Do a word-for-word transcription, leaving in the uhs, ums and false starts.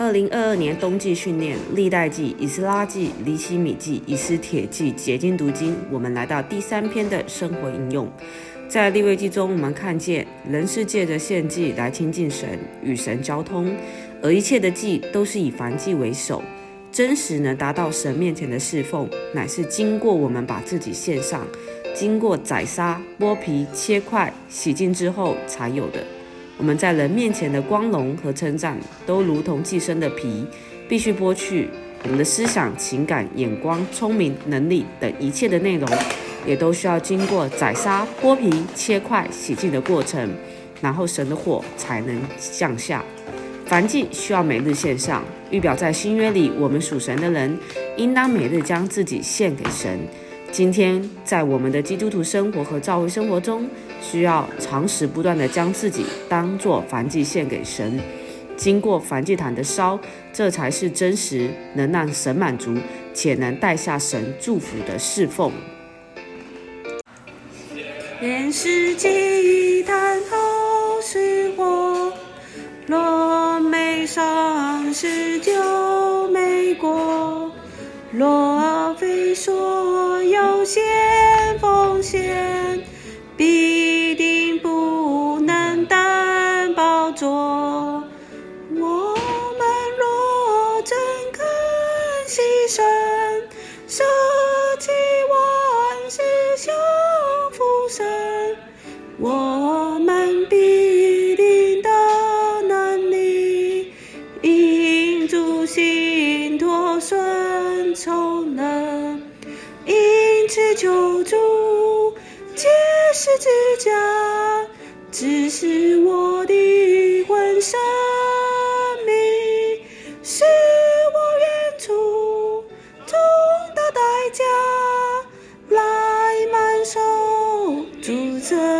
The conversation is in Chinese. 二零二二年冬季训练，历代记、以斯拉记、尼希米记、以斯帖记、解经读经，我们来到第三篇的生活应用。在利未记中，我们看见人是借着献祭来亲近神，与神交通，而一切的祭都是以燔祭为首。真实能达到神面前的侍奉，乃是经过我们把自己献上，经过宰杀、剥皮、切块、洗净之后才有的。我们在人面前的光荣和称赞，都如同寄生的皮，必须剥去。我们的思想、情感、眼光、聪明、能力等一切的内容，也都需要经过宰杀、剥皮、切块、洗净的过程，然后神的火才能降下。燔祭需要每日献上，预表在新约里，我们属神的人应当每日将自己献给神。今天在我们的基督徒生活和教会生活中，需要常时不断地将自己当作燔祭献给神，经过燔祭坛的烧，这才是真实能让神满足且能带下神祝福的侍奉。愿是祭坛后是我，若没上是就没过，若非说有先奉献，必定不能担保着。我们若真肯牺牲，舍己万事享福神，我们必定的能力，因主信托顺从能，因此求主结实指甲，指示我的魂生命，使我远处重大代价来满受主责。